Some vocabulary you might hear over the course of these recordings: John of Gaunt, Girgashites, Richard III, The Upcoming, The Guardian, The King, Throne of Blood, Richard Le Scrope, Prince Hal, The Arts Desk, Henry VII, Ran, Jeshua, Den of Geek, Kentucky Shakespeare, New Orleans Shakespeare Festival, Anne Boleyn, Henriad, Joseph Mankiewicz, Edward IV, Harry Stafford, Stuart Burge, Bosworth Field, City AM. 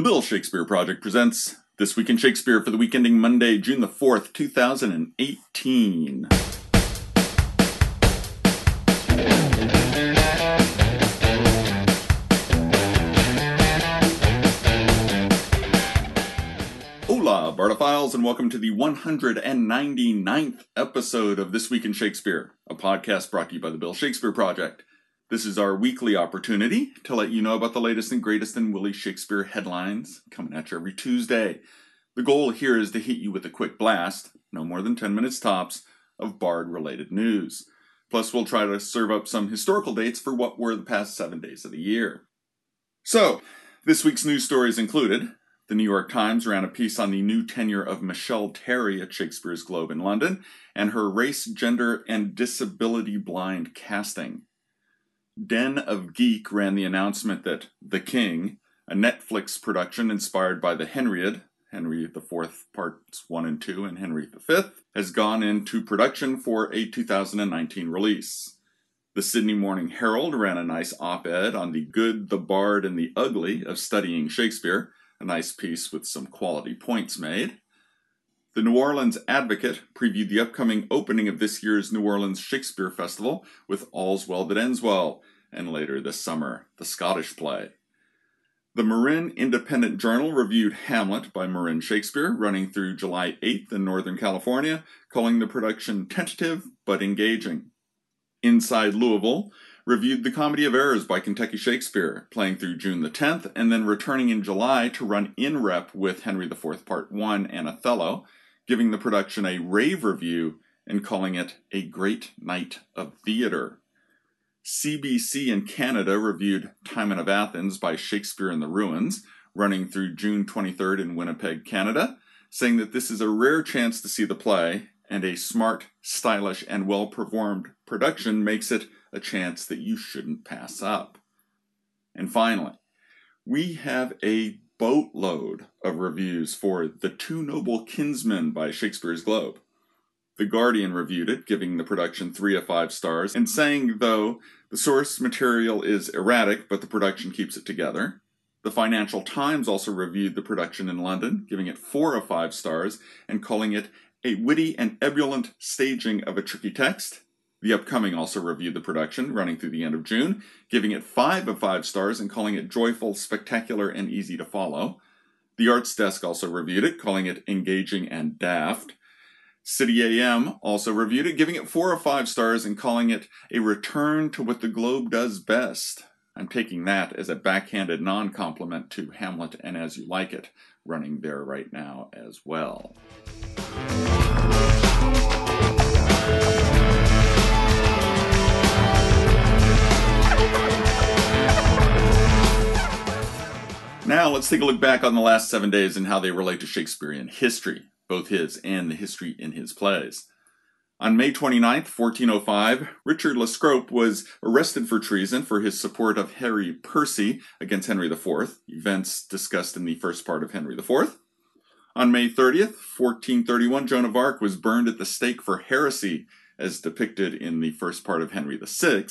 The Bill Shakespeare Project presents This Week in Shakespeare for the week ending Monday, June the 4th, 2018. Hola, Bardophiles, and welcome to the 199th episode of This Week in Shakespeare, a podcast brought to you by the Bill Shakespeare Project. This is our weekly opportunity to let you know about the latest and greatest in Willie Shakespeare headlines, coming at you every Tuesday. The goal here is to hit you with a quick blast, no more than 10 minutes tops, of Bard-related news. Plus, we'll try to serve up some historical dates for what were the past 7 days of the year. So, this week's news stories included: the New York Times ran a piece on the new tenure of Michelle Terry at Shakespeare's Globe in London and her race, gender, and disability-blind casting. Den of Geek ran the announcement that The King, a Netflix production inspired by the Henriad, Henry IV Parts 1 and 2 and Henry V, has gone into production for a 2019 release. The Sydney Morning Herald ran a nice op-ed on the good, the bard, and the ugly of studying Shakespeare, a nice piece with some quality points made. The New Orleans Advocate previewed the upcoming opening of this year's New Orleans Shakespeare Festival with All's Well That Ends Well, and later this summer, the Scottish play. The Marin Independent Journal reviewed Hamlet by Marin Shakespeare, running through July 8th in Northern California, calling the production tentative but engaging. Inside Louisville reviewed The Comedy of Errors by Kentucky Shakespeare, playing through June the 10th, and then returning in July to run in rep with Henry IV Part 1 and Othello, giving the production a rave review and calling it a great night of theater. CBC in Canada reviewed Timon of Athens by Shakespeare in the Ruins, running through June 23rd in Winnipeg, Canada, saying that this is a rare chance to see the play, and a smart, stylish, and well-performed production makes it a chance that you shouldn't pass up. And finally, we have a boatload of reviews for The Two Noble Kinsmen by Shakespeare's Globe. The Guardian reviewed it, giving the production 3 of 5 stars, and saying, though, the source material is erratic, but the production keeps it together. The Financial Times also reviewed the production in London, giving it 4 of 5 stars, and calling it a witty and ebullient staging of a tricky text. The Upcoming also reviewed the production, running through the end of June, giving it 5 of 5 stars and calling it joyful, spectacular, and easy to follow. The Arts Desk also reviewed it, calling it engaging and daft. City AM also reviewed it, giving it 4 of 5 stars and calling it a return to what the Globe does best. I'm taking that as a backhanded non-compliment to Hamlet and As You Like It, running there right now as well. Now let's take a look back on the last 7 days and how they relate to Shakespearean history, both his and the history in his plays. On May 29th, 1405, Richard Le Scrope was arrested for treason for his support of Harry Percy against Henry IV, events discussed in the first part of Henry IV. On May 30th, 1431, Joan of Arc was burned at the stake for heresy, as depicted in the first part of Henry VI.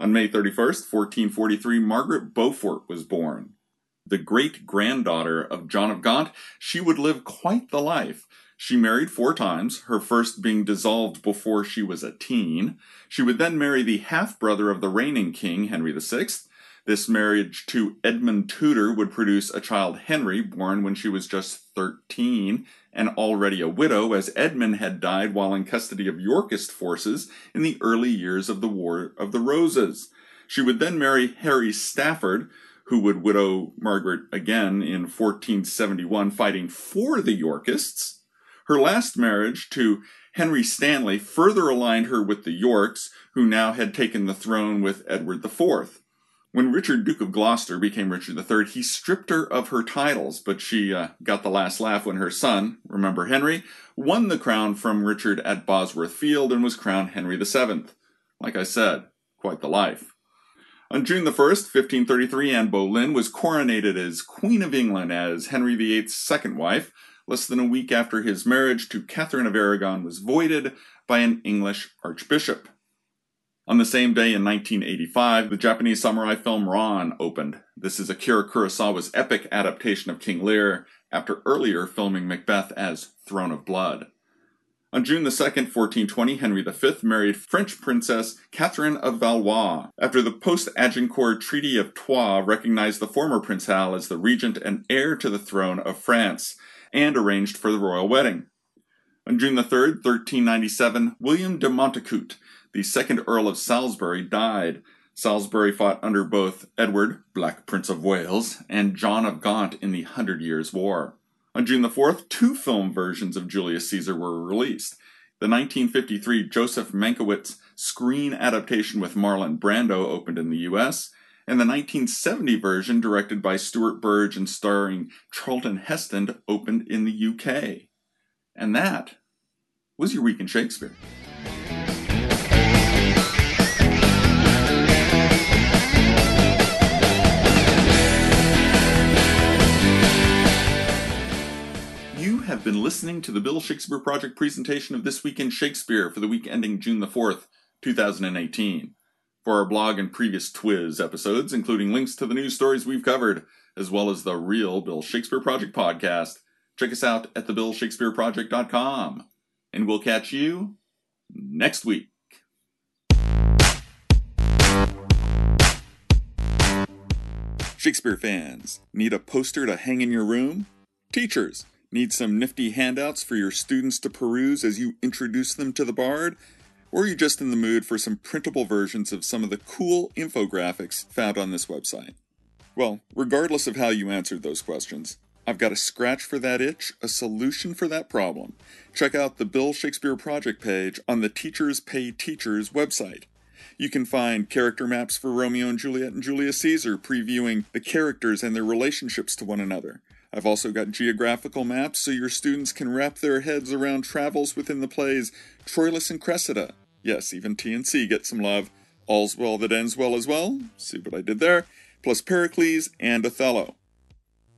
On May 31st, 1443, Margaret Beaufort was born. The great-granddaughter of John of Gaunt, she would live quite the life. She married 4 times, her first being dissolved before she was a teen. She would then marry the half-brother of the reigning king, Henry VI. This marriage to Edmund Tudor would produce a child, Henry, born when she was just 13, and already a widow, as Edmund had died while in custody of Yorkist forces in the early years of the War of the Roses. She would then marry Harry Stafford, who would widow Margaret again in 1471, fighting for the Yorkists. Her last marriage to Henry Stanley further aligned her with the Yorks, who now had taken the throne with Edward IV. When Richard, Duke of Gloucester, became Richard III, he stripped her of her titles, but she got the last laugh when her son, remember Henry, won the crown from Richard at Bosworth Field and was crowned Henry VII. Like I said, quite the life. On June the 1st, 1533, Anne Boleyn was coronated as Queen of England as Henry VIII's second wife, less than a week after his marriage to Catherine of Aragon was voided by an English archbishop. On the same day in 1985, the Japanese samurai film Ran opened. This is Akira Kurosawa's epic adaptation of King Lear, after earlier filming Macbeth as Throne of Blood. On June 2, 1420, Henry V married French Princess Catherine of Valois, after the post-Agincourt Treaty of Troyes recognized the former Prince Hal as the regent and heir to the throne of France, and arranged for the royal wedding. On June 3, 1397, William de Montacute, the second Earl of Salisbury, died. Salisbury fought under both Edward, Black Prince of Wales, and John of Gaunt in the 100 Years' War. On June 4th, two film versions of Julius Caesar were released. The 1953 Joseph Mankiewicz screen adaptation with Marlon Brando opened in the U.S., and the 1970 version, directed by Stuart Burge and starring Charlton Heston, opened in the U.K. And that was your Week in Shakespeare. Have been listening to the Bill Shakespeare Project presentation of This Week in Shakespeare for the week ending June the 4th, 2018. For our blog and previous Twiz episodes, including links to the news stories we've covered, as well as the real Bill Shakespeare Project podcast, check us out at thebillshakespeareproject.com. And we'll catch you next week. Shakespeare fans, need a poster to hang in your room? Teachers, need some nifty handouts for your students to peruse as you introduce them to the bard? Or are you just in the mood for some printable versions of some of the cool infographics found on this website? Well, regardless of how you answered those questions, I've got a scratch for that itch, a solution for that problem. Check out the Bill Shakespeare Project page on the Teachers Pay Teachers website. You can find character maps for Romeo and Juliet and Julius Caesar previewing the characters and their relationships to one another. I've also got geographical maps so your students can wrap their heads around travels within the plays Troilus and Cressida. Yes, even T&C gets some love. All's Well That Ends Well as well. See what I did there? Plus Pericles and Othello.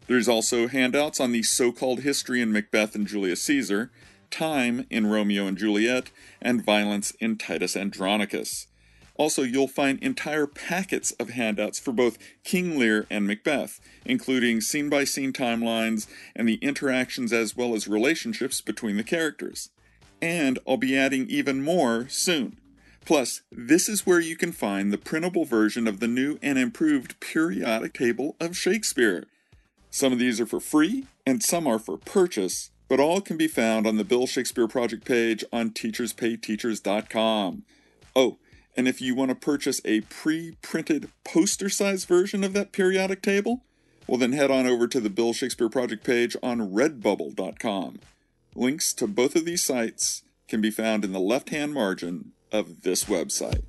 There's also handouts on the so-called history in Macbeth and Julius Caesar, time in Romeo and Juliet, and violence in Titus Andronicus. Also, you'll find entire packets of handouts for both King Lear and Macbeth, including scene-by-scene timelines and the interactions as well as relationships between the characters. And I'll be adding even more soon. Plus, this is where you can find the printable version of the new and improved periodic table of Shakespeare. Some of these are for free, and some are for purchase, but all can be found on the Bill Shakespeare Project page on teacherspayteachers.com. Oh, and if you want to purchase a pre-printed poster-sized version of that periodic table, well then head on over to the Bill Shakespeare Project page on redbubble.com. Links to both of these sites can be found in the left-hand margin of this website.